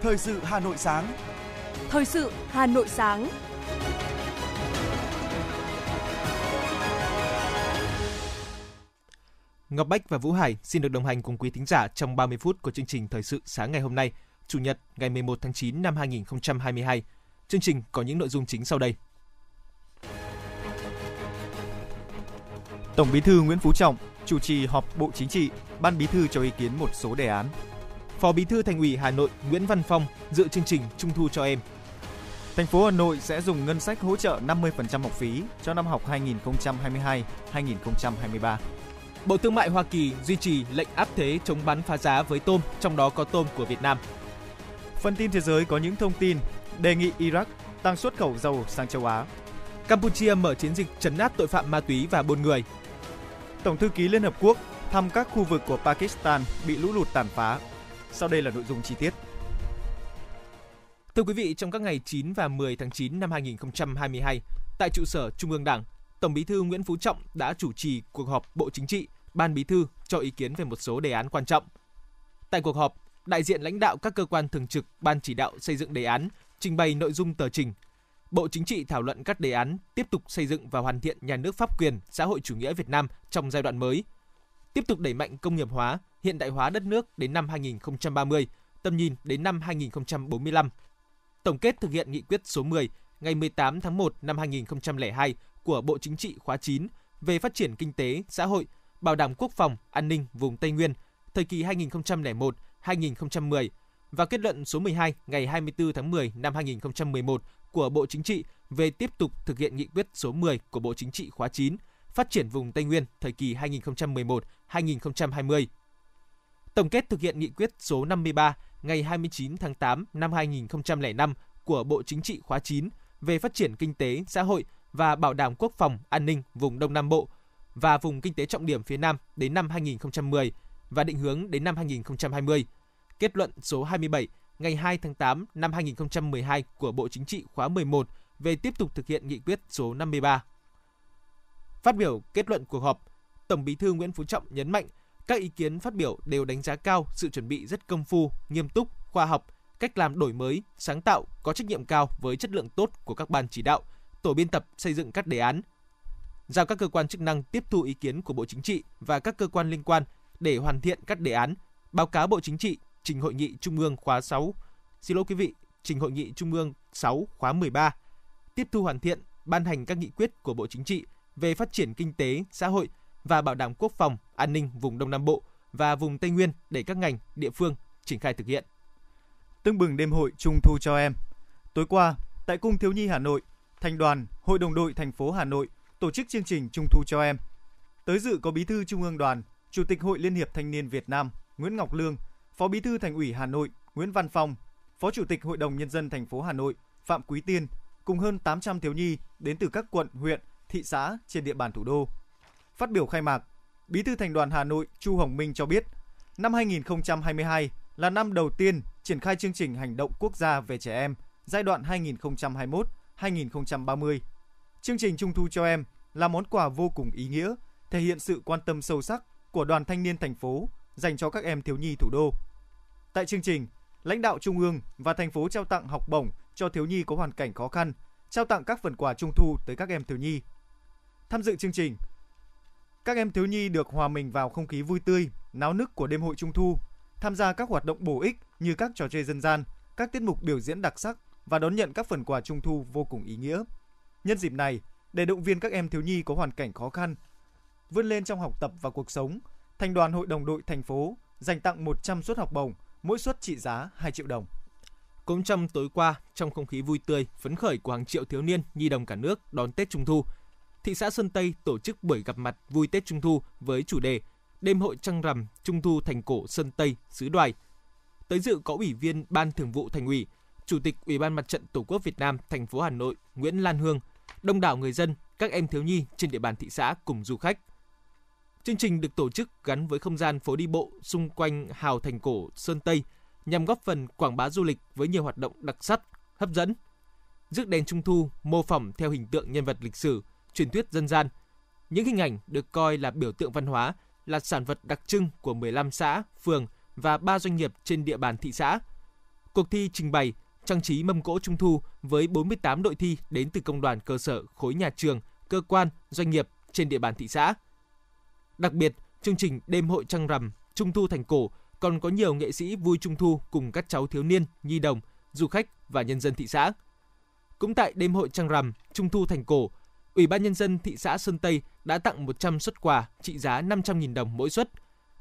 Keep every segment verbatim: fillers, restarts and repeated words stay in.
Thời sự Hà Nội sáng. Thời sự Hà Nội sáng. Ngọc Bách và Vũ Hải xin được đồng hành cùng quý thính giả trong ba mươi phút của chương trình Thời sự sáng ngày hôm nay, Chủ nhật ngày mười một tháng chín năm hai nghìn không trăm hai mươi hai. Chương trình có những nội dung chính sau đây. Tổng Bí thư Nguyễn Phú Trọng chủ trì họp Bộ Chính trị, Ban Bí thư cho ý kiến một số đề án. Phó Bí thư Thành ủy Hà Nội Nguyễn Văn Phong dự chương trình Trung thu cho em. Thành phố Hà Nội sẽ dùng ngân sách hỗ trợ năm mươi phần trăm học phí cho năm học hai nghìn không trăm hai mươi hai đến hai nghìn không trăm hai mươi ba. Bộ Thương mại Hoa Kỳ duy trì lệnh áp thuế chống bán phá giá với tôm, trong đó có tôm của Việt Nam. Phần tin thế giới có những thông tin đề nghị Iraq tăng xuất khẩu dầu sang châu Á. Campuchia mở chiến dịch trấn áp tội phạm ma túy và buôn người. Tổng thư ký Liên Hợp Quốc thăm các khu vực của Pakistan bị lũ lụt tàn phá. Sau đây là nội dung chi tiết. Thưa quý vị, trong các ngày chín và mười tháng chín năm hai nghìn không trăm hai mươi hai, tại trụ sở Trung ương Đảng, Tổng Bí thư Nguyễn Phú Trọng đã chủ trì cuộc họp Bộ Chính trị, Ban Bí thư cho ý kiến về một số đề án quan trọng. Tại cuộc họp, đại diện lãnh đạo các cơ quan thường trực Ban chỉ đạo xây dựng đề án trình bày nội dung tờ trình. Bộ Chính trị thảo luận các đề án tiếp tục xây dựng và hoàn thiện nhà nước pháp quyền xã hội chủ nghĩa Việt Nam trong giai đoạn mới, tiếp tục đẩy mạnh công nghiệp hóa, hiện đại hóa đất nước đến năm hai nghìn không trăm ba mươi, tầm nhìn đến năm hai nghìn không trăm bốn mươi lăm. Tổng kết thực hiện nghị quyết số mười ngày mười tám tháng một năm hai nghìn không trăm lẻ hai của Bộ Chính trị khóa chín về phát triển kinh tế, xã hội, bảo đảm quốc phòng, an ninh vùng Tây Nguyên, thời kỳ hai nghìn không trăm lẻ một đến hai nghìn không trăm mười và kết luận số mười hai ngày hai mươi tư tháng mười năm hai nghìn không trăm mười một của Bộ Chính trị về tiếp tục thực hiện nghị quyết số mười của Bộ Chính trị khóa chín phát triển vùng Tây Nguyên thời kỳ hai nghìn không trăm mười một đến hai nghìn không trăm hai mươi. Tổng kết thực hiện nghị quyết số năm mươi ba ngày hai mươi chín tháng tám năm hai nghìn không trăm lẻ năm của Bộ Chính trị khóa chín về phát triển kinh tế, xã hội và bảo đảm quốc phòng, an ninh vùng Đông Nam Bộ và vùng kinh tế trọng điểm phía Nam đến năm hai nghìn không trăm mười và định hướng đến năm hai nghìn không trăm hai mươi. Kết luận số hai mươi bảy ngày hai tháng tám năm hai nghìn không trăm mười hai của Bộ Chính trị khóa mười một về tiếp tục thực hiện nghị quyết số năm mươi ba. Phát biểu kết luận cuộc họp, Tổng Bí thư Nguyễn Phú Trọng nhấn mạnh các ý kiến phát biểu đều đánh giá cao sự chuẩn bị rất công phu, nghiêm túc, khoa học, cách làm đổi mới, sáng tạo, có trách nhiệm cao với chất lượng tốt của các ban chỉ đạo, tổ biên tập xây dựng các đề án. Giao các cơ quan chức năng tiếp thu ý kiến của Bộ Chính trị và các cơ quan liên quan để hoàn thiện các đề án, báo cáo Bộ Chính trị trình hội nghị Trung ương khóa sáu. Xin lỗi quý vị, trình hội nghị Trung ương sáu khóa mười ba. Tiếp thu hoàn thiện, ban hành các nghị quyết của Bộ Chính trị về phát triển kinh tế, xã hội và bảo đảm quốc phòng, an ninh vùng Đông Nam Bộ và vùng Tây Nguyên để các ngành, địa phương triển khai thực hiện. Tưng bừng đêm hội Trung thu cho em. Tối qua, tại Cung Thiếu nhi Hà Nội, Thành đoàn, Hội đồng đội thành phố Hà Nội tổ chức chương trình Trung thu cho em. Tới dự có Bí thư Trung ương Đoàn, Chủ tịch Hội Liên hiệp Thanh niên Việt Nam Nguyễn Ngọc Lương, Phó Bí thư Thành ủy Hà Nội Nguyễn Văn Phong, Phó Chủ tịch Hội đồng Nhân dân thành phố Hà Nội Phạm Quý Tiên cùng hơn tám trăm thiếu nhi đến từ các quận, huyện, thị xã trên địa bàn thủ đô. Phát biểu khai mạc, Bí thư Thành đoàn Hà Nội Chu Hồng Minh cho biết, năm hai nghìn không trăm hai mươi hai là năm đầu tiên triển khai chương trình hành động quốc gia về trẻ em giai đoạn hai nghìn không trăm hai mươi mốt đến hai nghìn không trăm ba mươi. Chương trình Trung thu cho em là món quà vô cùng ý nghĩa, thể hiện sự quan tâm sâu sắc của Đoàn Thanh niên thành phố dành cho các em thiếu nhi thủ đô. Tại chương trình, lãnh đạo Trung ương và thành phố trao tặng học bổng cho thiếu nhi có hoàn cảnh khó khăn, trao tặng các phần quà Trung thu tới các em thiếu nhi. Tham dự chương trình, các em thiếu nhi được hòa mình vào không khí vui tươi, náo nức của đêm hội Trung thu, tham gia các hoạt động bổ ích như các trò chơi dân gian, các tiết mục biểu diễn đặc sắc và đón nhận các phần quà Trung thu vô cùng ý nghĩa. Nhân dịp này, để động viên các em thiếu nhi có hoàn cảnh khó khăn vươn lên trong học tập và cuộc sống, Thành đoàn Hội đồng đội thành phố dành tặng một trăm suất học bổng, mỗi suất trị giá hai triệu đồng. Cũng trong tối qua, trong không khí vui tươi, phấn khởi của hàng triệu thiếu niên, nhi đồng cả nước đón Tết Trung thu, thị xã Sơn Tây tổ chức buổi gặp mặt vui Tết Trung thu với chủ đề Đêm hội trăng rằm Trung thu thành cổ Sơn Tây, xứ Đoài. Tới dự có Ủy viên Ban Thường vụ Thành ủy, Chủ tịch Ủy ban Mặt trận Tổ quốc Việt Nam thành phố Hà Nội Nguyễn Lan Hương, đông đảo người dân, các em thiếu nhi trên địa bàn thị xã cùng du khách. Chương trình được tổ chức gắn với không gian phố đi bộ xung quanh hào thành cổ Sơn Tây nhằm góp phần quảng bá du lịch với nhiều hoạt động đặc sắc, hấp dẫn. Rước đèn Trung thu mô phỏng theo hình tượng nhân vật lịch sử, truyền thuyết dân gian. Những hình ảnh được coi là biểu tượng văn hóa là sản vật đặc trưng của mười lăm xã, phường và ba doanh nghiệp trên địa bàn thị xã. Cuộc thi trình bày, trang trí mâm cỗ trung thu với bốn mươi tám đội thi đến từ công đoàn cơ sở, khối nhà trường, cơ quan, doanh nghiệp trên địa bàn thị xã. Đặc biệt, chương trình đêm hội trăng rằm, trung thu thành cổ còn có nhiều nghệ sĩ vui trung thu cùng các cháu thiếu niên, nhi đồng, du khách và nhân dân thị xã. Cũng tại đêm hội trăng rằm, trung thu thành cổ, Ủy ban Nhân dân thị xã Sơn Tây đã tặng một trăm suất quà trị giá năm trăm nghìn đồng mỗi suất.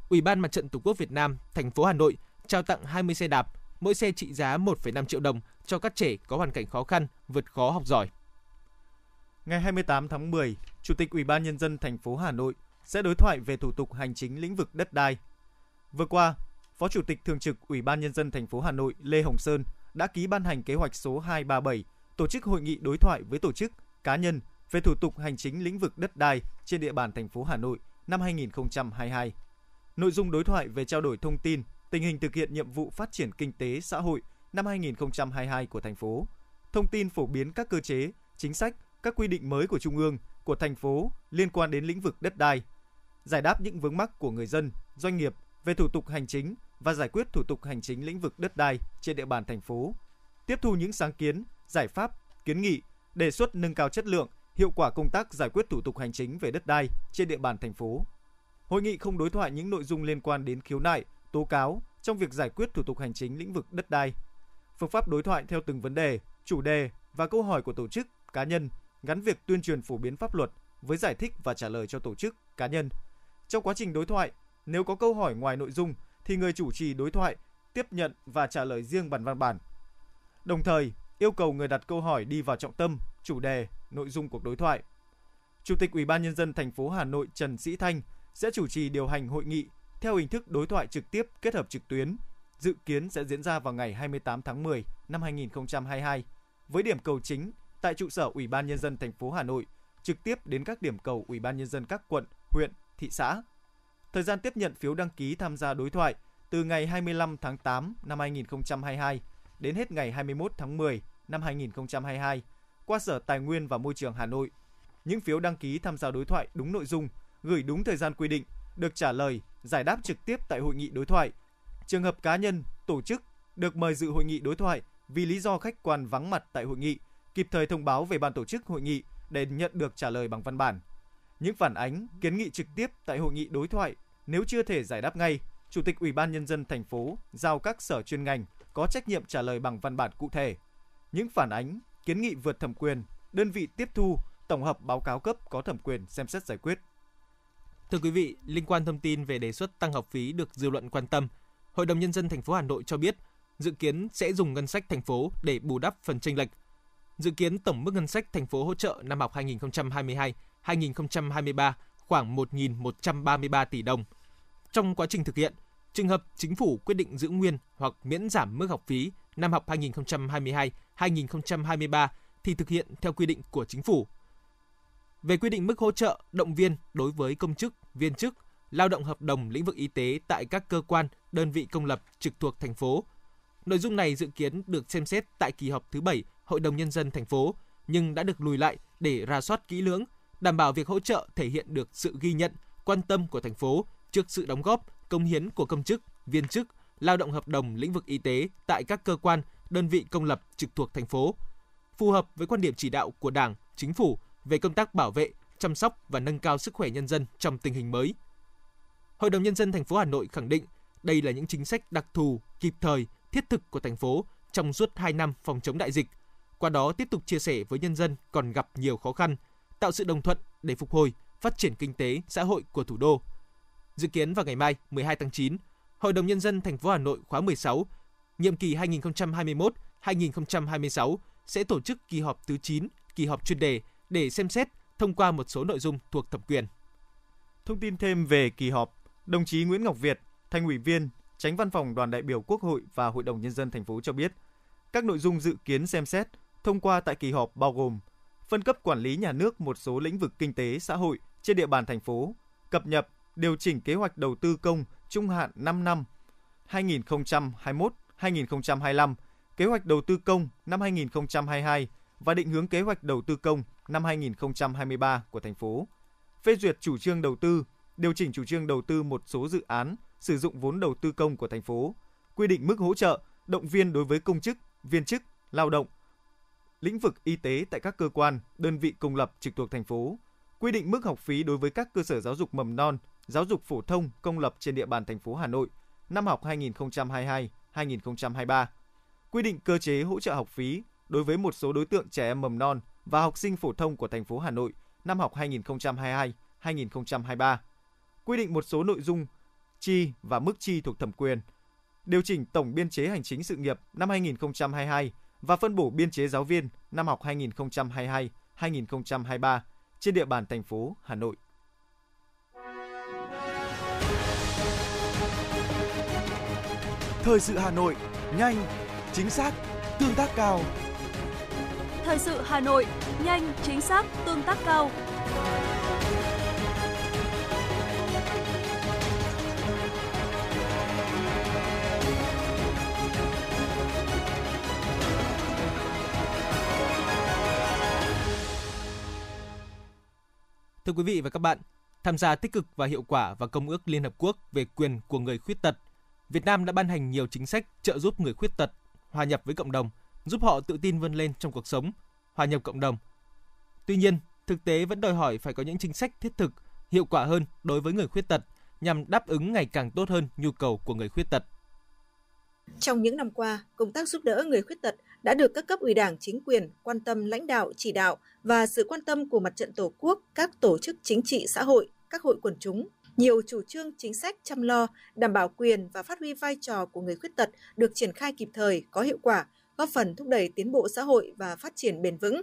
Ủy ban Mặt trận Tổ quốc Việt Nam, thành phố Hà Nội trao tặng hai mươi xe đạp, mỗi xe trị giá một phẩy năm triệu đồng cho các trẻ có hoàn cảnh khó khăn, vượt khó học giỏi. Ngày hai mươi tám tháng mười, Chủ tịch Ủy ban Nhân dân thành phố Hà Nội sẽ đối thoại về thủ tục hành chính lĩnh vực đất đai. Vừa qua, Phó Chủ tịch Thường trực Ủy ban Nhân dân thành phố Hà Nội Lê Hồng Sơn đã ký ban hành kế hoạch số hai ba bảy tổ chức hội nghị đối thoại với tổ chức, cá nhân về thủ tục hành chính lĩnh vực đất đai trên địa bàn thành phố Hà Nội năm hai nghìn không trăm hai mươi hai. Nội dung đối thoại về trao đổi thông tin, tình hình thực hiện nhiệm vụ phát triển kinh tế xã hội năm hai nghìn không trăm hai mươi hai của thành phố, thông tin phổ biến các cơ chế, chính sách, các quy định mới của Trung ương, của thành phố liên quan đến lĩnh vực đất đai, giải đáp những vướng mắc của người dân, doanh nghiệp về thủ tục hành chính và giải quyết thủ tục hành chính lĩnh vực đất đai trên địa bàn thành phố, tiếp thu những sáng kiến, giải pháp, kiến nghị, đề xuất nâng cao chất lượng, hiệu quả công tác giải quyết thủ tục hành chính về đất đai trên địa bàn thành phố. Hội nghị không đối thoại những nội dung liên quan đến khiếu nại, tố cáo trong việc giải quyết thủ tục hành chính lĩnh vực đất đai. Phương pháp đối thoại theo từng vấn đề, chủ đề và câu hỏi của tổ chức, cá nhân, gắn việc tuyên truyền phổ biến pháp luật với giải thích và trả lời cho tổ chức, cá nhân. Trong quá trình đối thoại, nếu có câu hỏi ngoài nội dung thì người chủ trì đối thoại tiếp nhận và trả lời riêng bằng văn bản. Đồng thời, yêu cầu người đặt câu hỏi đi vào trọng tâm, chủ đề, nội dung cuộc đối thoại. Chủ tịch Ủy ban Nhân dân thành phố Hà Nội Trần Sĩ Thanh sẽ chủ trì điều hành hội nghị theo hình thức đối thoại trực tiếp kết hợp trực tuyến, dự kiến sẽ diễn ra vào ngày hai mươi tám tháng mười năm hai nghìn không trăm hai mươi hai với điểm cầu chính tại trụ sở Ủy ban Nhân dân thành phố Hà Nội, trực tiếp đến các điểm cầu Ủy ban Nhân dân các quận, huyện, thị xã. Thời gian tiếp nhận phiếu đăng ký tham gia đối thoại từ ngày hai mươi lăm tháng tám năm hai nghìn không trăm hai mươi hai đến hết ngày hai mươi mốt tháng mười năm hai nghìn không trăm hai mươi hai qua Sở Tài nguyên và Môi trường Hà Nội. Những phiếu đăng ký tham gia đối thoại đúng nội dung, gửi đúng thời gian quy định, được trả lời, giải đáp trực tiếp tại hội nghị đối thoại. Trường hợp cá nhân, tổ chức được mời dự hội nghị đối thoại vì lý do khách quan vắng mặt tại hội nghị, kịp thời thông báo về ban tổ chức hội nghị để nhận được trả lời bằng văn bản. Những phản ánh, kiến nghị trực tiếp tại hội nghị đối thoại nếu chưa thể giải đáp ngay, Chủ tịch Ủy ban Nhân dân thành phố giao các sở chuyên ngành có trách nhiệm trả lời bằng văn bản cụ thể. Những phản ánh, kiến nghị vượt thẩm quyền, đơn vị tiếp thu, tổng hợp báo cáo cấp có thẩm quyền xem xét giải quyết. Thưa quý vị, liên quan thông tin về đề xuất tăng học phí được dư luận quan tâm, Hội đồng Nhân dân thành phố Hà Nội cho biết dự kiến sẽ dùng ngân sách thành phố để bù đắp phần chênh lệch. Dự kiến tổng mức ngân sách thành phố hỗ trợ năm học hai nghìn không trăm hai mươi hai hai nghìn không trăm hai mươi ba khoảng một nghìn một trăm ba mươi ba tỷ đồng. Trong quá trình thực hiện, trường hợp chính phủ quyết định giữ nguyên hoặc miễn giảm mức học phí năm học hai nghìn không trăm hai mươi hai hai nghìn không trăm hai mươi ba thì thực hiện theo quy định của chính phủ. Về quy định mức hỗ trợ động viên đối với công chức, viên chức, lao động hợp đồng lĩnh vực y tế tại các cơ quan, đơn vị công lập trực thuộc thành phố. Nội dung này dự kiến được xem xét tại kỳ họp thứ bảy Hội đồng Nhân dân thành phố, nhưng đã được lùi lại để rà soát kỹ lưỡng, đảm bảo việc hỗ trợ thể hiện được sự ghi nhận, quan tâm của thành phố trước sự đóng góp, cống hiến của công chức, viên chức, lao động hợp đồng lĩnh vực y tế tại các cơ quan, đơn vị công lập trực thuộc thành phố, phù hợp với quan điểm chỉ đạo của Đảng, Chính phủ về công tác bảo vệ, chăm sóc và nâng cao sức khỏe nhân dân trong tình hình mới. Hội đồng Nhân dân thành phố Hà Nội khẳng định đây là những chính sách đặc thù, kịp thời, thiết thực của thành phố trong suốt hai năm phòng chống đại dịch, qua đó tiếp tục chia sẻ với nhân dân còn gặp nhiều khó khăn, tạo sự đồng thuận để phục hồi, phát triển kinh tế, xã hội của thủ đô. Dự kiến vào ngày mai, mười hai tháng chín, Hội đồng Nhân dân thành phố Hà Nội khóa mười sáu, nhiệm kỳ hai nghìn không trăm hai mươi mốt đến hai nghìn không trăm hai mươi sáu sẽ tổ chức kỳ họp thứ chín, kỳ họp chuyên đề để xem xét thông qua một số nội dung thuộc thẩm quyền. Thông tin thêm về kỳ họp, đồng chí Nguyễn Ngọc Việt, Thành ủy viên, Chánh Văn phòng Đoàn đại biểu Quốc hội và Hội đồng Nhân dân thành phố cho biết, các nội dung dự kiến xem xét thông qua tại kỳ họp bao gồm phân cấp quản lý nhà nước một số lĩnh vực kinh tế xã hội trên địa bàn thành phố, cập nhật, điều chỉnh kế hoạch đầu tư công trung hạn năm năm hai nghìn không trăm hai mươi mốt đến hai nghìn không trăm hai mươi lăm, kế hoạch đầu tư công năm hai nghìn không trăm hai mươi hai và định hướng kế hoạch đầu tư công năm hai nghìn không trăm hai mươi ba của thành phố, phê duyệt chủ trương đầu tư, điều chỉnh chủ trương đầu tư một số dự án, sử dụng vốn đầu tư công của thành phố, quy định mức hỗ trợ, động viên đối với công chức, viên chức, lao động, lĩnh vực y tế tại các cơ quan, đơn vị công lập trực thuộc thành phố, quy định mức học phí đối với các cơ sở giáo dục mầm non, giáo dục phổ thông công lập trên địa bàn thành phố Hà Nội năm học hai nghìn không trăm hai mươi hai - hai nghìn không trăm hai mươi ba, quy định cơ chế hỗ trợ học phí đối với một số đối tượng trẻ em mầm non và học sinh phổ thông của thành phố Hà Nội năm học hai nghìn không trăm hai mươi hai - hai nghìn không trăm hai mươi ba, quy định một số nội dung chi và mức chi thuộc thẩm quyền, điều chỉnh tổng biên chế hành chính sự nghiệp năm hai nghìn không trăm hai mươi hai và phân bổ biên chế giáo viên năm học hai nghìn không trăm hai mươi hai - hai nghìn không trăm hai mươi ba trên địa bàn thành phố Hà Nội. Thời sự Hà Nội, nhanh, chính xác, tương tác cao. Thời sự Hà Nội, nhanh, chính xác, tương tác cao. Thưa quý vị và các bạn, tham gia tích cực và hiệu quả vào Công ước Liên Hợp Quốc về quyền của người khuyết tật, Việt Nam đã ban hành nhiều chính sách trợ giúp người khuyết tật hòa nhập với cộng đồng, giúp họ tự tin vươn lên trong cuộc sống, hòa nhập cộng đồng. Tuy nhiên, thực tế vẫn đòi hỏi phải có những chính sách thiết thực, hiệu quả hơn đối với người khuyết tật nhằm đáp ứng ngày càng tốt hơn nhu cầu của người khuyết tật. Trong những năm qua, công tác giúp đỡ người khuyết tật đã được các cấp ủy Đảng, chính quyền quan tâm lãnh đạo, chỉ đạo và sự quan tâm của Mặt trận Tổ quốc, các tổ chức chính trị xã hội, các hội quần chúng. Nhiều chủ trương, chính sách chăm lo, đảm bảo quyền và phát huy vai trò của người khuyết tật được triển khai kịp thời, có hiệu quả, góp phần thúc đẩy tiến bộ xã hội và phát triển bền vững.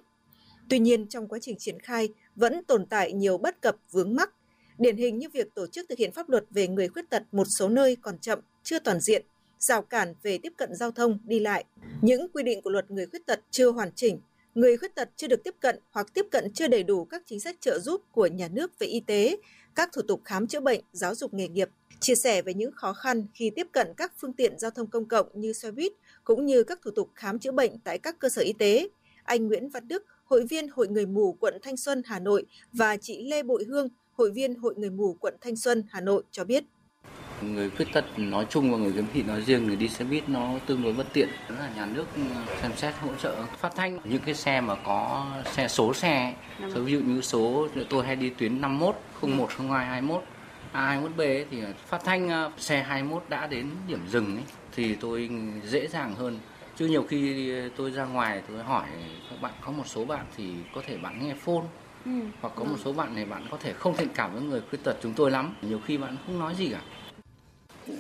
Tuy nhiên, trong quá trình triển khai vẫn tồn tại nhiều bất cập, vướng mắc. Điển hình như việc tổ chức thực hiện pháp luật về người khuyết tật một số nơi còn chậm, chưa toàn diện, rào cản về tiếp cận giao thông, đi lại. Những quy định của luật người khuyết tật chưa hoàn chỉnh, người khuyết tật chưa được tiếp cận hoặc tiếp cận chưa đầy đủ các chính sách trợ giúp của nhà nước về y tế, các thủ tục khám chữa bệnh, giáo dục nghề nghiệp. Chia sẻ về những khó khăn khi tiếp cận các phương tiện giao thông công cộng như xe buýt, cũng như các thủ tục khám chữa bệnh tại các cơ sở y tế, anh Nguyễn Văn Đức, hội viên Hội Người Mù quận Thanh Xuân, Hà Nội và chị Lê Bội Hương, hội viên Hội Người Mù quận Thanh Xuân, Hà Nội cho biết. Người khuyết tật nói chung và người khiếm thị nói riêng, người đi xe buýt nó tương đối bất tiện. Đó là nhà nước xem xét hỗ trợ phát thanh những cái xe mà có xe số xe, số ví dụ như số tôi hay đi tuyến năm mốt, không một, không hai, hai mốt, A hai mốt B thì phát thanh xe hai mốt đã đến điểm dừng ấy, thì tôi dễ dàng hơn. Chứ nhiều khi tôi ra ngoài tôi hỏi các bạn, có một số bạn thì có thể bạn nghe phone. Ừ. Hoặc có một số bạn này bạn có thể không thiện cảm với người khuyết tật chúng tôi lắm. Nhiều khi bạn không nói gì cả.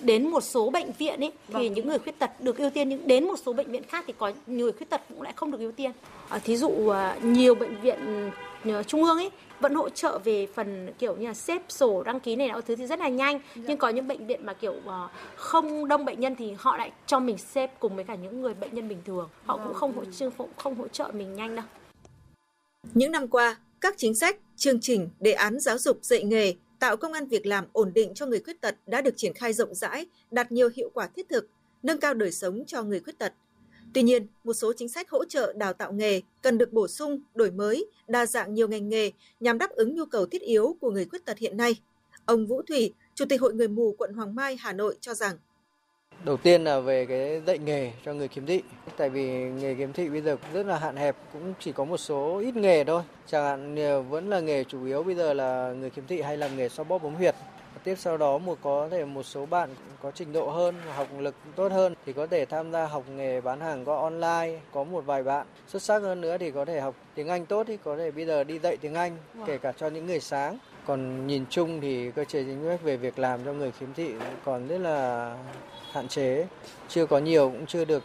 Đến một số bệnh viện ấy, thì những người khuyết tật được ưu tiên, nhưng đến một số bệnh viện khác thì có người khuyết tật cũng lại không được ưu tiên. À, thí dụ nhiều bệnh viện trung ương ấy vẫn hỗ trợ về phần kiểu như là xếp sổ đăng ký này nọ thứ thì rất là nhanh, nhưng có những bệnh viện mà kiểu không đông bệnh nhân thì họ lại cho mình xếp cùng với cả những người bệnh nhân bình thường, họ cũng không hỗ trợ, không hỗ trợ mình nhanh đâu. Những năm qua, các chính sách, chương trình, đề án giáo dục dạy nghề, tạo công ăn việc làm ổn định cho người khuyết tật đã được triển khai rộng rãi, đạt nhiều hiệu quả thiết thực, nâng cao đời sống cho người khuyết tật. Tuy nhiên, một số chính sách hỗ trợ đào tạo nghề cần được bổ sung, đổi mới, đa dạng nhiều ngành nghề nhằm đáp ứng nhu cầu thiết yếu của người khuyết tật hiện nay. Ông Vũ Thủy, Chủ tịch Hội Người Mù quận Hoàng Mai, Hà Nội cho rằng: đầu tiên là về cái dạy nghề cho người khiếm thị, tại vì nghề khiếm thị bây giờ cũng rất là hạn hẹp, cũng chỉ có một số ít nghề thôi. Chẳng hạn vẫn là nghề chủ yếu bây giờ là người khiếm thị hay làm nghề xoa bóp bấm huyệt. Tiếp sau đó một có thể một số bạn có trình độ hơn, học lực tốt hơn thì có thể tham gia học nghề bán hàng qua online. Có một vài bạn xuất sắc hơn nữa thì có thể học tiếng Anh tốt thì có thể bây giờ đi dạy tiếng Anh, kể cả cho những người sáng. Còn nhìn chung thì cơ chế chính sách về việc làm cho người khiếm thị còn rất là hạn chế, chưa có nhiều, cũng chưa được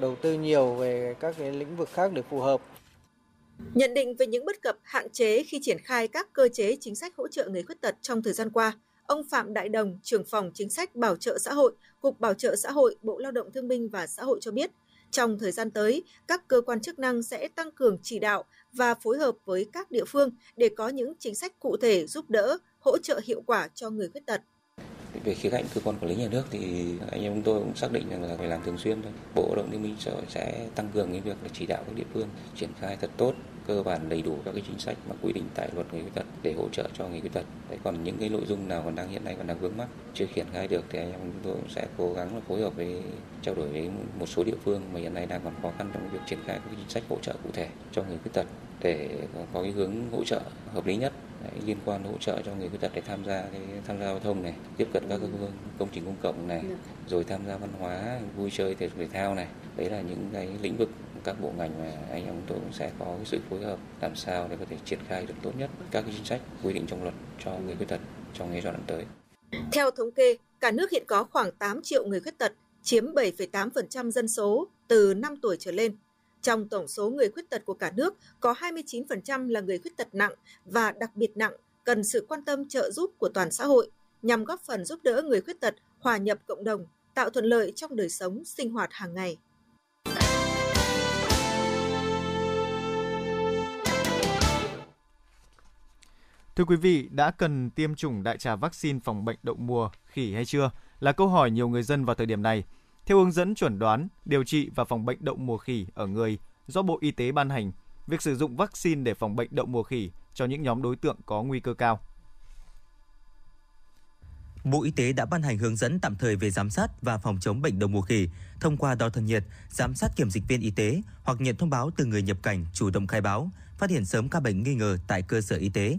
đầu tư nhiều về các cái lĩnh vực khác để phù hợp. Nhận định về những bất cập, hạn chế khi triển khai các cơ chế chính sách hỗ trợ người khuyết tật trong thời gian qua, ông Phạm Đại Đồng, trưởng phòng chính sách bảo trợ xã hội, Cục Bảo trợ xã hội, Bộ Lao động Thương binh và Xã hội cho biết, trong thời gian tới, các cơ quan chức năng sẽ tăng cường chỉ đạo và phối hợp với các địa phương để có những chính sách cụ thể giúp đỡ, hỗ trợ hiệu quả cho người khuyết tật. Về khía cạnh cơ quan quản lý nhà nước thì anh em chúng tôi cũng xác định rằng là phải làm thường xuyên thôi. Bộ Lao động Thương binh Xã hội sẽ tăng cường cái việc là chỉ đạo các địa phương triển khai thật tốt cơ cơ bản đầy đủ các cái chính sách mà quy định tại luật người khuyết tật để hỗ trợ cho người khuyết tật. Đấy, còn những cái nội dung nào còn đang hiện nay còn đang vướng mắc chưa triển khai được thì anh em chúng tôi cũng sẽ cố gắng là phối hợp với trao đổi với một số địa phương mà hiện nay đang còn khó khăn trong việc triển khai các chính sách hỗ trợ cụ thể cho người khuyết tật để có cái hướng hỗ trợ hợp lý nhất. Đấy, liên quan hỗ trợ cho người khuyết tật để tham gia cái tham gia giao thông này, tiếp cận các công trình công cộng này, rồi tham gia văn hóa, vui chơi thể dục thể thao này. Đấy là những cái lĩnh vực các bộ ngành mà anh em tôi cũng sẽ có cái sự phối hợp làm sao để có thể triển khai được tốt nhất các cái chính sách quy định trong luật cho người khuyết tật trong giai đoạn tới. Theo thống kê, cả nước hiện có khoảng tám triệu người khuyết tật, chiếm bảy phẩy tám phần trăm dân số từ năm tuổi trở lên. Trong tổng số người khuyết tật của cả nước, có hai mươi chín phần trăm là người khuyết tật nặng và đặc biệt nặng, cần sự quan tâm trợ giúp của toàn xã hội nhằm góp phần giúp đỡ người khuyết tật hòa nhập cộng đồng, tạo thuận lợi trong đời sống sinh hoạt hàng ngày. Thưa quý vị, đã cần tiêm chủng đại trà vaccine phòng bệnh đậu mùa, khỉ hay chưa là câu hỏi nhiều người dân vào thời điểm này. Theo hướng dẫn chuẩn đoán, điều trị và phòng bệnh đậu mùa khỉ ở người do Bộ Y tế ban hành, việc sử dụng vaccine để phòng bệnh đậu mùa khỉ cho những nhóm đối tượng có nguy cơ cao. Bộ Y tế đã ban hành hướng dẫn tạm thời về giám sát và phòng chống bệnh đậu mùa khỉ thông qua đo thân nhiệt, giám sát kiểm dịch viên y tế hoặc nhận thông báo từ người nhập cảnh chủ động khai báo, phát hiện sớm ca bệnh nghi ngờ tại cơ sở y tế.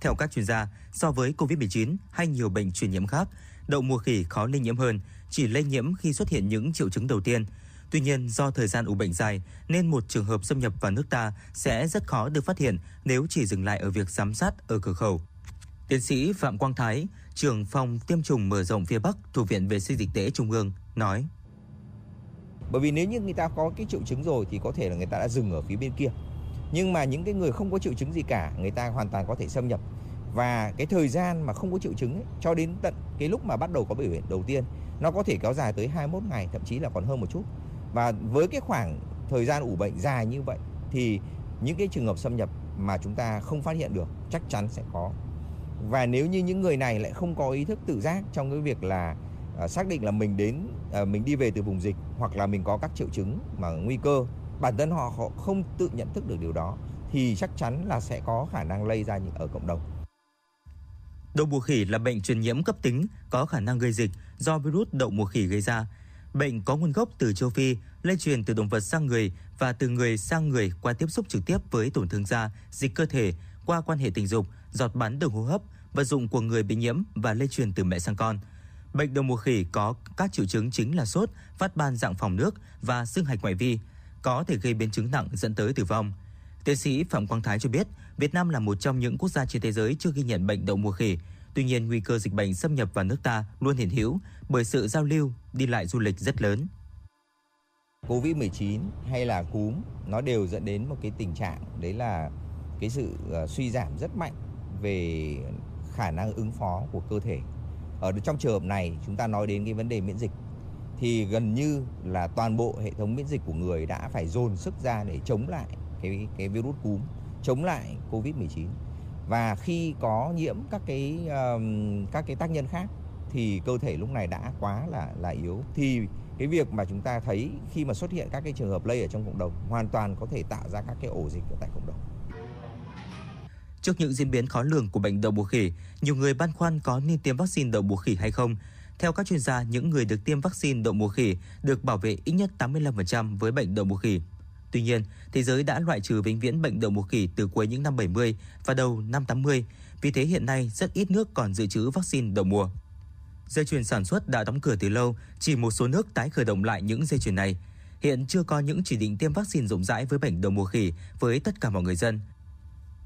Theo các chuyên gia, so với covid mười chín hay nhiều bệnh truyền nhiễm khác, đậu mùa khỉ khó lây nhiễm hơn, chỉ lây nhiễm khi xuất hiện những triệu chứng đầu tiên. Tuy nhiên, do thời gian ủ bệnh dài nên một trường hợp xâm nhập vào nước ta sẽ rất khó được phát hiện nếu chỉ dừng lại ở việc giám sát ở cửa khẩu. Tiến sĩ Phạm Quang Thái, trưởng phòng tiêm chủng mở rộng phía Bắc thuộc Viện Vệ sinh Dịch tễ Trung ương nói: Bởi vì nếu như người ta có cái triệu chứng rồi thì có thể là người ta đã dừng ở phía bên kia. Nhưng mà những cái người không có triệu chứng gì cả, người ta hoàn toàn có thể xâm nhập. Và cái thời gian mà không có triệu chứng ấy, cho đến tận cái lúc mà bắt đầu có biểu hiện đầu tiên, nó có thể kéo dài tới hai mươi mốt ngày, thậm chí là còn hơn một chút. Và với cái khoảng thời gian ủ bệnh dài như vậy thì những cái trường hợp xâm nhập mà chúng ta không phát hiện được chắc chắn sẽ có. Và nếu như những người này lại không có ý thức tự giác trong cái việc là uh, xác định là mình đến uh, mình đi về từ vùng dịch hoặc là mình có các triệu chứng mà nguy cơ, bản thân họ, họ không tự nhận thức được điều đó thì chắc chắn là sẽ có khả năng lây ra ở cộng đồng. Đậu mùa khỉ là bệnh truyền nhiễm cấp tính có khả năng gây dịch do virus đậu mùa khỉ gây ra. Bệnh có nguồn gốc từ châu Phi, lây truyền từ động vật sang người và từ người sang người qua tiếp xúc trực tiếp với tổn thương da, dịch cơ thể, qua quan hệ tình dục, giọt bắn đường hô hấp, vật dụng của người bị nhiễm và lây truyền từ mẹ sang con. Bệnh đậu mùa khỉ có các triệu chứng chính là sốt, phát ban dạng phòng nước và sưng hạch ngoại vi, có thể gây biến chứng nặng dẫn tới tử vong. Tiến sĩ Phạm Quang Thái cho biết, Việt Nam là một trong những quốc gia trên thế giới chưa ghi nhận bệnh đậu mùa khỉ. Tuy nhiên, nguy cơ dịch bệnh xâm nhập vào nước ta luôn hiện hữu bởi sự giao lưu, đi lại du lịch rất lớn. covid mười chín hay là cúm nó đều dẫn đến một cái tình trạng đấy là cái sự suy giảm rất mạnh về khả năng ứng phó của cơ thể. Ở trong trường hợp này, chúng ta nói đến cái vấn đề miễn dịch thì gần như là toàn bộ hệ thống miễn dịch của người đã phải dồn sức ra để chống lại cái cái virus cúm, chống lại covid mười chín. Và khi có nhiễm các cái um, các cái tác nhân khác thì cơ thể lúc này đã quá là là yếu. Thì cái việc mà chúng ta thấy khi mà xuất hiện các cái trường hợp lây ở trong cộng đồng hoàn toàn có thể tạo ra các cái ổ dịch ở tại cộng đồng. Trước những diễn biến khó lường của bệnh đậu mùa khỉ, nhiều người băn khoăn có nên tiêm vaccine đậu mùa khỉ hay không. Theo các chuyên gia, những người được tiêm vaccine đậu mùa khỉ được bảo vệ ít nhất tám mươi lăm phần trăm với bệnh đậu mùa khỉ. Tuy nhiên, thế giới đã loại trừ vĩnh viễn bệnh đậu mùa khỉ từ cuối những năm bảy mươi và đầu năm tám mươi. Vì thế hiện nay rất ít nước còn dự trữ vaccine đậu mùa. Dây chuyền sản xuất đã đóng cửa từ lâu, chỉ một số nước tái khởi động lại những dây chuyền này. Hiện chưa có những chỉ định tiêm vaccine rộng rãi với bệnh đậu mùa khỉ với tất cả mọi người dân.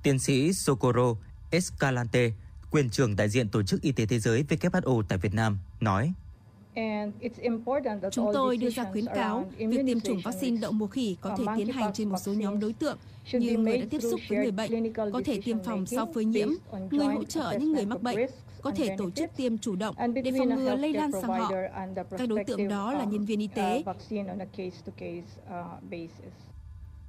Tiến sĩ Sokoro Escalante, quyền trưởng đại diện Tổ chức Y tế Thế giới W H O tại Việt Nam, nói: Chúng tôi đưa ra khuyến cáo việc tiêm chủng vaccine đậu mùa khỉ có thể tiến hành trên một số nhóm đối tượng như người đã tiếp xúc với người bệnh, có thể tiêm phòng sau phơi nhiễm, người hỗ trợ những người mắc bệnh, có thể tổ chức tiêm chủ động để phòng ngừa lây lan sang họ. Các đối tượng đó là nhân viên y tế.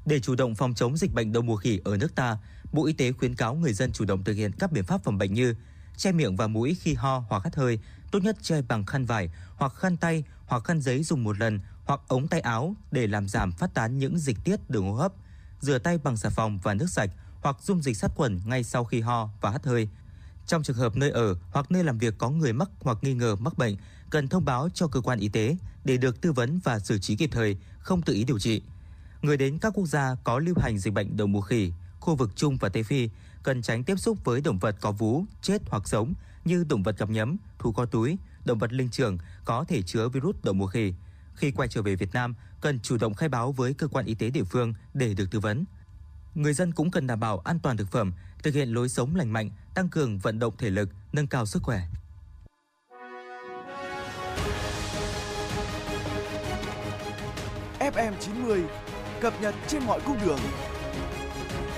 Để chủ động phòng chống dịch bệnh đậu mùa khỉ ở nước ta, Bộ Y tế khuyến cáo người dân chủ động thực hiện các biện pháp phòng bệnh như che miệng và mũi khi ho hoặc hắt hơi, tốt nhất che bằng khăn vải hoặc khăn tay hoặc khăn giấy dùng một lần hoặc ống tay áo để làm giảm phát tán những dịch tiết đường hô hấp. rửa tay bằng xà phòng và nước sạch hoặc dung dịch sát khuẩn ngay sau khi ho và hắt hơi. Trong trường hợp nơi ở hoặc nơi làm việc có người mắc hoặc nghi ngờ mắc bệnh, cần thông báo cho cơ quan y tế để được tư vấn và xử trí kịp thời, không tự ý điều trị. Người đến các quốc gia có lưu hành dịch bệnh đầu mùa khỉ, khu vực Trung và Tây Phi cần tránh tiếp xúc với động vật có vú, chết hoặc sống như động vật gặm nhấm, thú có túi, động vật linh trưởng có thể chứa virus đậu mùa khỉ. Khi quay trở về Việt Nam, cần chủ động khai báo với cơ quan y tế địa phương để được tư vấn. Người dân cũng cần đảm bảo an toàn thực phẩm, thực hiện lối sống lành mạnh, tăng cường vận động thể lực, nâng cao sức khỏe. ép em chín mươi cập nhật trên mọi cung đường.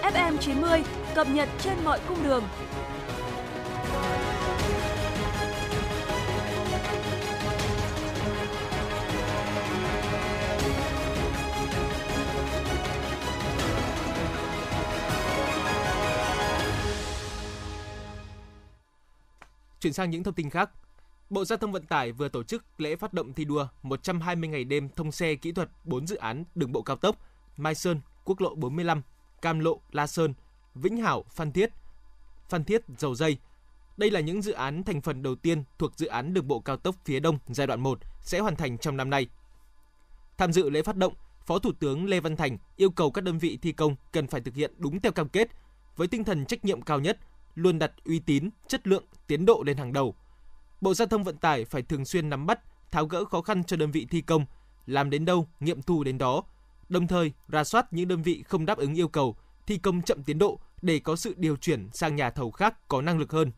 ép em chín mươi cập nhật trên mọi cung đường. Chuyển sang những thông tin khác. Bộ Giao thông Vận tải vừa tổ chức lễ phát động thi đua một trăm hai mươi ngày đêm thông xe kỹ thuật bốn dự án đường bộ cao tốc Mai Sơn, Quốc lộ bốn mươi lăm, Cam Lộ, La Sơn, Vĩnh Hảo, Phan Thiết, Phan Thiết, Dầu Dây. Đây là những dự án thành phần đầu tiên thuộc dự án đường bộ cao tốc phía Đông giai đoạn một sẽ hoàn thành trong năm nay. Tham dự lễ phát động, Phó Thủ tướng Lê Văn Thành yêu cầu các đơn vị thi công cần phải thực hiện đúng theo cam kết, với tinh thần trách nhiệm cao nhất, luôn đặt uy tín, chất lượng, tiến độ lên hàng đầu. Bộ Giao thông Vận tải phải thường xuyên nắm bắt, tháo gỡ khó khăn cho đơn vị thi công, làm đến đâu, nghiệm thu đến đó. Đồng thời, rà soát những đơn vị không đáp ứng yêu cầu, thi công chậm tiến độ để có sự điều chuyển sang nhà thầu khác có năng lực hơn.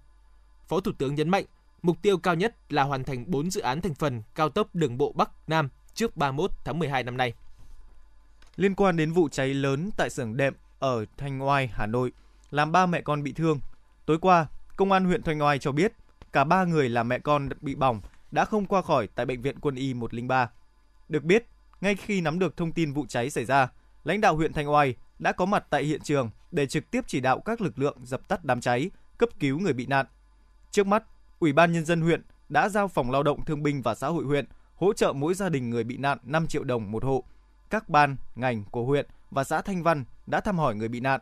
Phó Thủ tướng nhấn mạnh, mục tiêu cao nhất là hoàn thành bốn dự án thành phần cao tốc đường bộ Bắc Nam trước ba mươi mốt tháng mười hai năm nay. Liên quan đến vụ cháy lớn tại xưởng đệm ở Thanh Oai, Hà Nội, làm ba mẹ con bị thương. Tối qua, Công an huyện Thanh Oai cho biết cả ba người là mẹ con bị bỏng đã không qua khỏi tại Bệnh viện Quân y một không ba. Được biết, ngay khi nắm được thông tin vụ cháy xảy ra, lãnh đạo huyện Thanh Oai đã có mặt tại hiện trường để trực tiếp chỉ đạo các lực lượng dập tắt đám cháy, cấp cứu người bị nạn. Trước mắt, Ủy ban Nhân dân huyện đã giao Phòng Lao động Thương binh và Xã hội huyện hỗ trợ mỗi gia đình người bị nạn năm triệu đồng một hộ. Các ban, ngành của huyện và xã Thanh Văn đã thăm hỏi người bị nạn.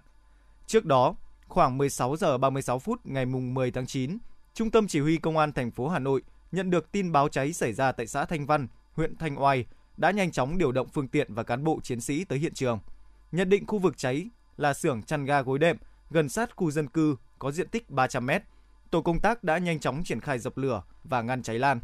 Trước đó, khoảng mười sáu giờ ba mươi sáu phút ngày mười tháng chín, Trung tâm Chỉ huy Công an thành phố Hà Nội nhận được tin báo cháy xảy ra tại xã Thanh Văn, huyện Thanh Oai đã nhanh chóng điều động phương tiện và cán bộ chiến sĩ tới hiện trường. Nhận định khu vực cháy là xưởng chăn ga gối đệm gần sát khu dân cư có diện tích ba trăm mét. Tổ công tác đã nhanh chóng triển khai dập lửa và ngăn cháy lan.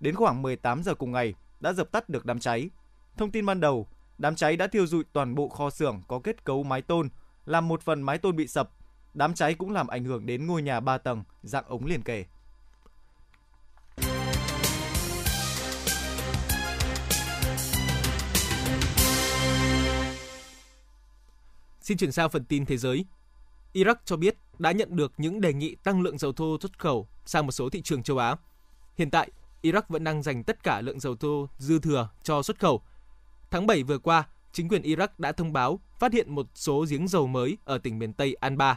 Đến khoảng mười tám giờ cùng ngày đã dập tắt được đám cháy. Thông tin ban đầu, đám cháy đã thiêu rụi toàn bộ kho xưởng có kết cấu mái tôn, làm một phần mái tôn bị sập. Đám cháy cũng làm ảnh hưởng đến ngôi nhà ba tầng dạng ống liền kề. Xin chuyển sang phần tin thế giới. Iraq cho biết đã nhận được những đề nghị tăng lượng dầu thô xuất khẩu sang một số thị trường châu Á. Hiện tại, Iraq vẫn đang dành tất cả lượng dầu thô dư thừa cho xuất khẩu. Tháng bảy vừa qua, chính quyền Iraq đã thông báo phát hiện một số giếng dầu mới ở tỉnh miền Tây Anbar.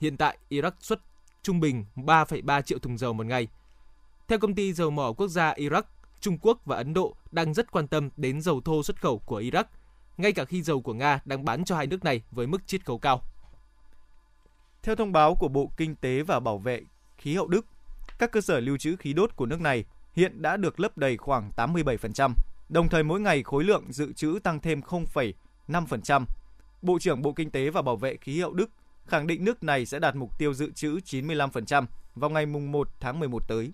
Hiện tại, Iraq xuất trung bình ba phẩy ba triệu thùng dầu một ngày. Theo công ty dầu mỏ quốc gia Iraq, Trung Quốc và Ấn Độ đang rất quan tâm đến dầu thô xuất khẩu của Iraq, ngay cả khi dầu của Nga đang bán cho hai nước này với mức chiết khấu cao. Theo thông báo của Bộ Kinh tế và Bảo vệ Khí hậu Đức, các cơ sở lưu trữ khí đốt của nước này hiện đã được lấp đầy khoảng tám mươi bảy phần trăm, đồng thời mỗi ngày khối lượng dự trữ tăng thêm không phẩy năm phần trăm. Bộ trưởng Bộ Kinh tế và Bảo vệ Khí hậu Đức khẳng định nước này sẽ đạt mục tiêu dự trữ chín mươi lăm phần trăm vào ngày mùng một tháng mười một tới.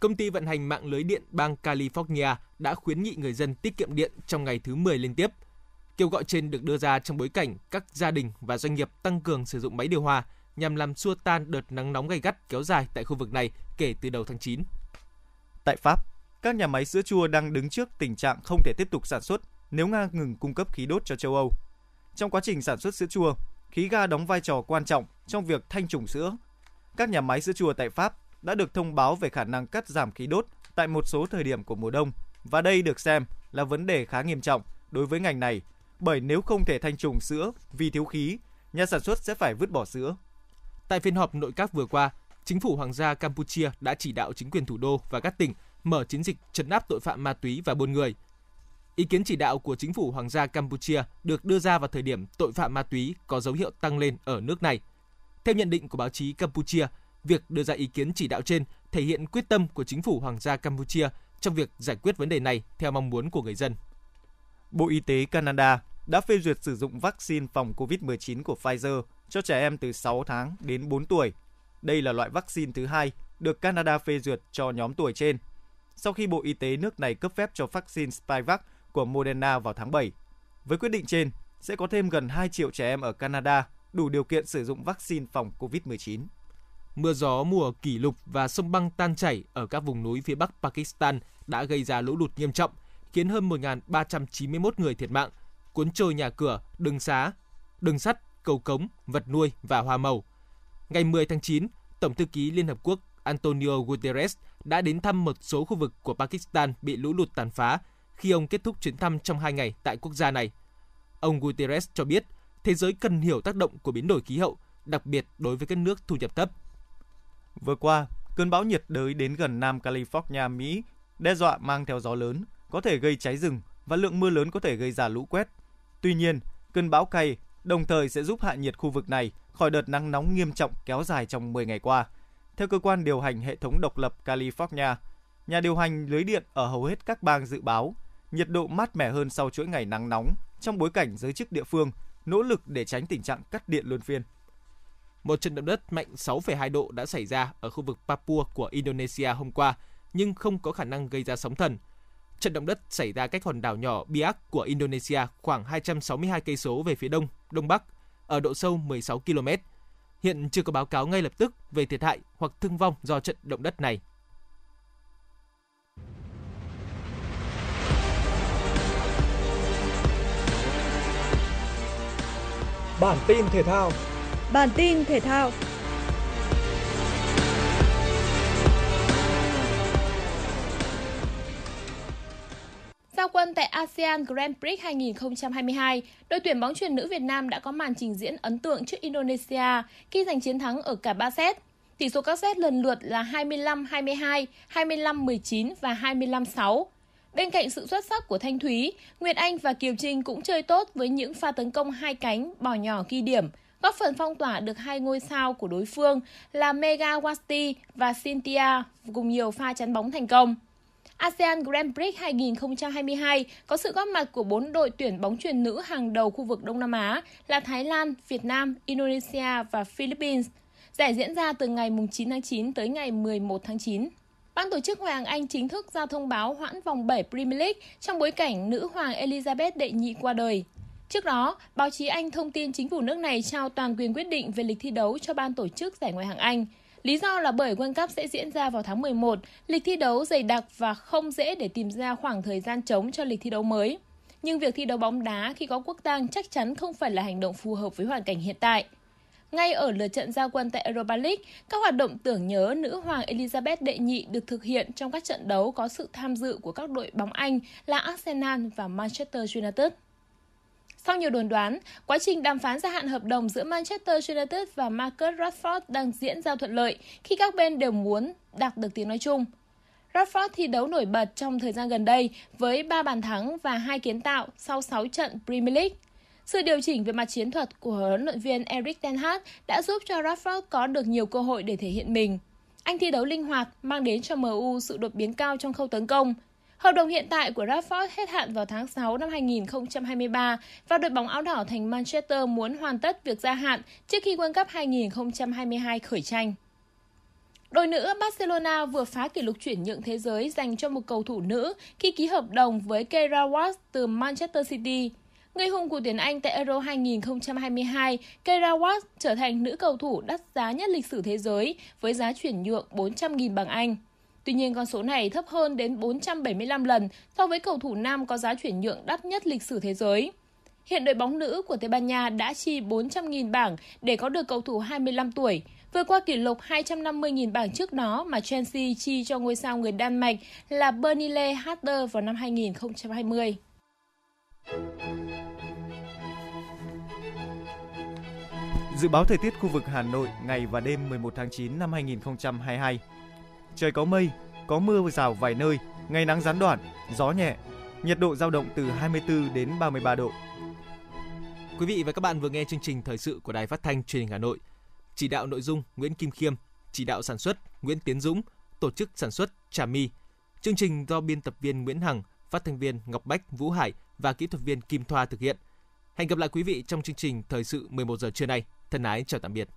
Công ty vận hành mạng lưới điện bang California đã khuyến nghị người dân tiết kiệm điện trong ngày thứ mười liên tiếp. Kêu gọi trên được đưa ra trong bối cảnh các gia đình và doanh nghiệp tăng cường sử dụng máy điều hòa nhằm làm xua tan đợt nắng nóng gay gắt kéo dài tại khu vực này kể từ đầu tháng chín. Tại Pháp, các nhà máy sữa chua đang đứng trước tình trạng không thể tiếp tục sản xuất nếu Nga ngừng cung cấp khí đốt cho châu Âu. Trong quá trình sản xuất sữa chua, khí ga đóng vai trò quan trọng trong việc thanh trùng sữa. Các nhà máy sữa chua tại Pháp đã được thông báo về khả năng cắt giảm khí đốt tại một số thời điểm của mùa đông, và đây được xem là vấn đề khá nghiêm trọng đối với ngành này, bởi nếu không thể thanh trùng sữa vì thiếu khí, nhà sản xuất sẽ phải vứt bỏ sữa. Tại phiên họp nội các vừa qua, chính phủ Hoàng gia Campuchia đã chỉ đạo chính quyền thủ đô và các tỉnh mở chiến dịch trấn áp tội phạm ma túy và buôn người. Ý kiến chỉ đạo của chính phủ Hoàng gia Campuchia được đưa ra vào thời điểm tội phạm ma túy có dấu hiệu tăng lên ở nước này. Theo nhận định của báo chí Campuchia, việc đưa ra ý kiến chỉ đạo trên thể hiện quyết tâm của chính phủ Hoàng gia Campuchia trong việc giải quyết vấn đề này theo mong muốn của người dân. Bộ Y tế Canada đã phê duyệt sử dụng vaccine phòng covid mười chín của Pfizer cho trẻ em từ sáu tháng đến bốn tuổi. Đây là loại vaccine thứ hai được Canada phê duyệt cho nhóm tuổi trên, sau khi Bộ Y tế nước này cấp phép cho vaccine Spikevax của Moderna vào tháng bảy. Với quyết định trên, sẽ có thêm gần hai triệu trẻ em ở Canada đủ điều kiện sử dụng vaccine phòng covid mười chín. Mưa gió mùa kỷ lục và sông băng tan chảy ở các vùng núi phía Bắc Pakistan đã gây ra lũ lụt nghiêm trọng, khiến hơn một nghìn ba trăm chín mươi mốt người thiệt mạng, cuốn trôi nhà cửa, đường xá, đường sắt, cầu cống, vật nuôi và hoa màu. Ngày mười tháng chín, Tổng thư ký Liên Hợp Quốc Antonio Guterres đã đến thăm một số khu vực của Pakistan bị lũ lụt tàn phá khi ông kết thúc chuyến thăm trong hai ngày tại quốc gia này. Ông Guterres cho biết thế giới cần hiểu tác động của biến đổi khí hậu, đặc biệt đối với các nước thu nhập thấp. Vừa qua, cơn bão nhiệt đới đến gần Nam California, Mỹ, đe dọa mang theo gió lớn, có thể gây cháy rừng và lượng mưa lớn có thể gây ra lũ quét. Tuy nhiên, cơn bão Kay đồng thời sẽ giúp hạ nhiệt khu vực này khỏi đợt nắng nóng nghiêm trọng kéo dài trong mười ngày qua. Theo cơ quan điều hành hệ thống độc lập California, nhà điều hành lưới điện ở hầu hết các bang dự báo, nhiệt độ mát mẻ hơn sau chuỗi ngày nắng nóng trong bối cảnh giới chức địa phương nỗ lực để tránh tình trạng cắt điện luân phiên. Một trận động đất mạnh sáu phẩy hai độ đã xảy ra ở khu vực Papua của Indonesia hôm qua, nhưng không có khả năng gây ra sóng thần. Trận động đất xảy ra cách hòn đảo nhỏ Biak của Indonesia khoảng hai trăm sáu mươi hai cây số về phía đông, đông bắc, ở độ sâu mười sáu ki lô mét. Hiện chưa có báo cáo ngay lập tức về thiệt hại hoặc thương vong do trận động đất này. Bản tin thể thao. Bản tin thể thao. Giao quân tại a sê an Grand Prix hai không hai hai, đội tuyển bóng chuyền nữ Việt Nam đã có màn trình diễn ấn tượng trước Indonesia khi giành chiến thắng ở cả ba set. Tỷ số các set lần lượt là hai mươi lăm hai mươi hai, hai mươi lăm mười chín và hai mươi lăm sáu. Bên cạnh sự xuất sắc của Thanh Thúy, Nguyệt Anh và Kiều Trinh cũng chơi tốt với những pha tấn công hai cánh, bỏ nhỏ ghi điểm, góp phần phong tỏa được hai ngôi sao của đối phương là Mega Wasti và Cynthia cùng nhiều pha chắn bóng thành công. a sê an Grand Prix hai không hai hai có sự góp mặt của bốn đội tuyển bóng chuyền nữ hàng đầu khu vực Đông Nam Á là Thái Lan, Việt Nam, Indonesia và Philippines. Giải diễn ra từ ngày chín tháng chín tới ngày mười một tháng chín. Ban tổ chức Hoàng Anh chính thức ra thông báo hoãn vòng bảy Premier League trong bối cảnh nữ hoàng Elizabeth đệ nhị qua đời. Trước đó, báo chí Anh thông tin chính phủ nước này trao toàn quyền quyết định về lịch thi đấu cho ban tổ chức giải Ngoại hạng Anh. Lý do là bởi World Cup sẽ diễn ra vào tháng mười một, lịch thi đấu dày đặc và không dễ để tìm ra khoảng thời gian trống cho lịch thi đấu mới. Nhưng việc thi đấu bóng đá khi có quốc tang chắc chắn không phải là hành động phù hợp với hoàn cảnh hiện tại. Ngay ở lượt trận giao quân tại Europa League, các hoạt động tưởng nhớ nữ hoàng Elizabeth đệ nhị được thực hiện trong các trận đấu có sự tham dự của các đội bóng Anh là Arsenal và Manchester United. Sau nhiều đồn đoán, quá trình đàm phán gia hạn hợp đồng giữa Manchester United và Marcus Rashford đang diễn ra thuận lợi khi các bên đều muốn đạt được tiếng nói chung. Rashford thi đấu nổi bật trong thời gian gần đây với ba bàn thắng và hai kiến tạo sau sáu trận Premier League. Sự điều chỉnh về mặt chiến thuật của huấn luyện viên Erik Ten Hag đã giúp cho Rashford có được nhiều cơ hội để thể hiện mình. Anh thi đấu linh hoạt, mang đến cho em u sự đột biến cao trong khâu tấn công. Hợp đồng hiện tại của Rashford hết hạn vào tháng sáu năm hai không hai ba và đội bóng áo đỏ thành Manchester muốn hoàn tất việc gia hạn trước khi World Cup hai không hai hai khởi tranh. Đội nữ Barcelona vừa phá kỷ lục chuyển nhượng thế giới dành cho một cầu thủ nữ khi ký hợp đồng với Keira Walsh từ Manchester City. Người hùng của tuyển Anh tại Euro hai không hai hai, Keira Walsh trở thành nữ cầu thủ đắt giá nhất lịch sử thế giới với giá chuyển nhượng bốn trăm nghìn bảng Anh. Tuy nhiên, con số này thấp hơn đến bốn trăm bảy mươi lăm lần so với cầu thủ nam có giá chuyển nhượng đắt nhất lịch sử thế giới. Hiện đội bóng nữ của Tây Ban Nha đã chi bốn trăm nghìn bảng để có được cầu thủ hai mươi lăm tuổi, vượt qua kỷ lục hai trăm năm mươi nghìn bảng trước đó mà Chelsea chi cho ngôi sao người Đan Mạch là Pernille Harder vào năm hai không hai không. Dự báo thời tiết khu vực Hà Nội ngày và đêm mười một tháng chín năm hai không hai hai. Trời có mây, có mưa rào vài nơi, ngày nắng gián đoạn, gió nhẹ. nhiệt độ dao động từ hai mươi tư đến ba mươi ba độ. Quý vị và các bạn vừa nghe chương trình thời sự của Đài Phát thanh Truyền hình Hà Nội. Chỉ đạo nội dung Nguyễn Kim Khiêm, chỉ đạo sản xuất Nguyễn Tiến Dũng, tổ chức sản xuất Trà Mi. Chương trình do biên tập viên Nguyễn Hằng, phát thanh viên Ngọc Bách, Vũ Hải và kỹ thuật viên Kim Thoa thực hiện. Hẹn gặp lại quý vị trong chương trình thời sự mười một giờ trưa nay. Thân ái chào tạm biệt.